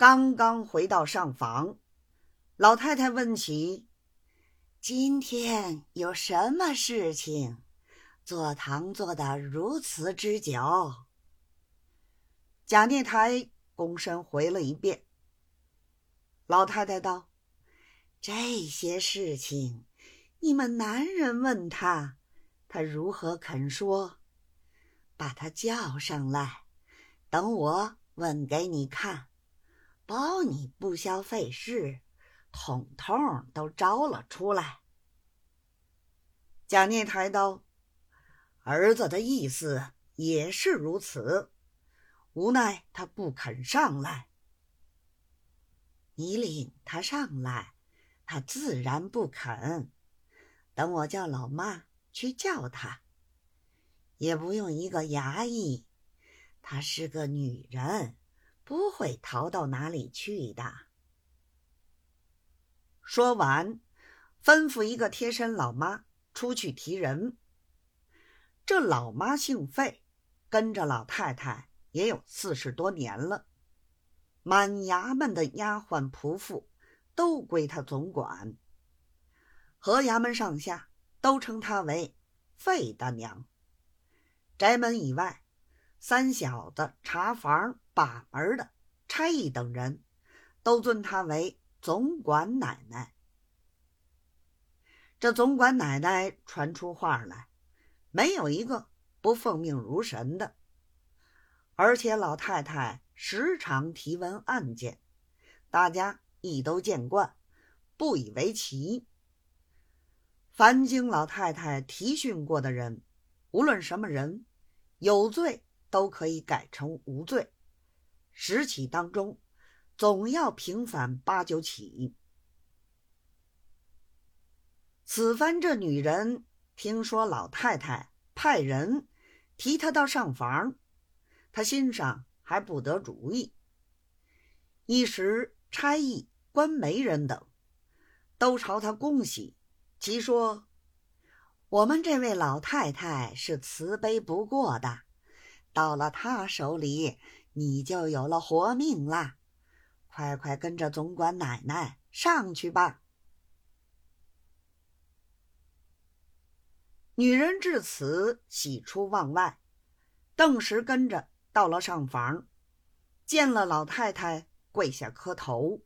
刚刚回到上房，老太太问起：“今天有什么事情？坐堂坐得如此之久？”假念台躬身回了一遍。老太太道：“这些事情，你们男人问他，他如何肯说？把他叫上来，等我问给你看，保你不消费事，统统都招了出来。”贾念台道：“儿子的意思也是如此，无奈他不肯上来。你领他上来，他自然不肯。等我叫老妈去叫他，也不用一个衙役，她是个女人，不会逃到哪里去的。”说完，吩咐一个贴身老妈出去提人。这老妈姓费，跟着老太太也有40多年了，满衙门的丫鬟仆妇都归她总管，河衙门上下都称她为费大娘。宅门以外，三小子、茶房、把门的、差役等人都尊她为总管奶奶。这总管奶奶传出话来，没有一个不奉命如神的，而且老太太时常提问案件，大家亦都见惯，不以为奇。凡经老太太提讯过的人，无论什么人，有罪都可以改成无罪，10起当中总要平反8、9起。此番这女人听说老太太派人提她到上房，她心上还不得主意。一时差役、官媒人等都朝她恭喜，其说：“我们这位老太太是慈悲不过的，到了她手里，你就有了活命啦！快快跟着总管奶奶上去吧。”女人至此喜出望外，顿时跟着到了上房，见了老太太跪下磕头。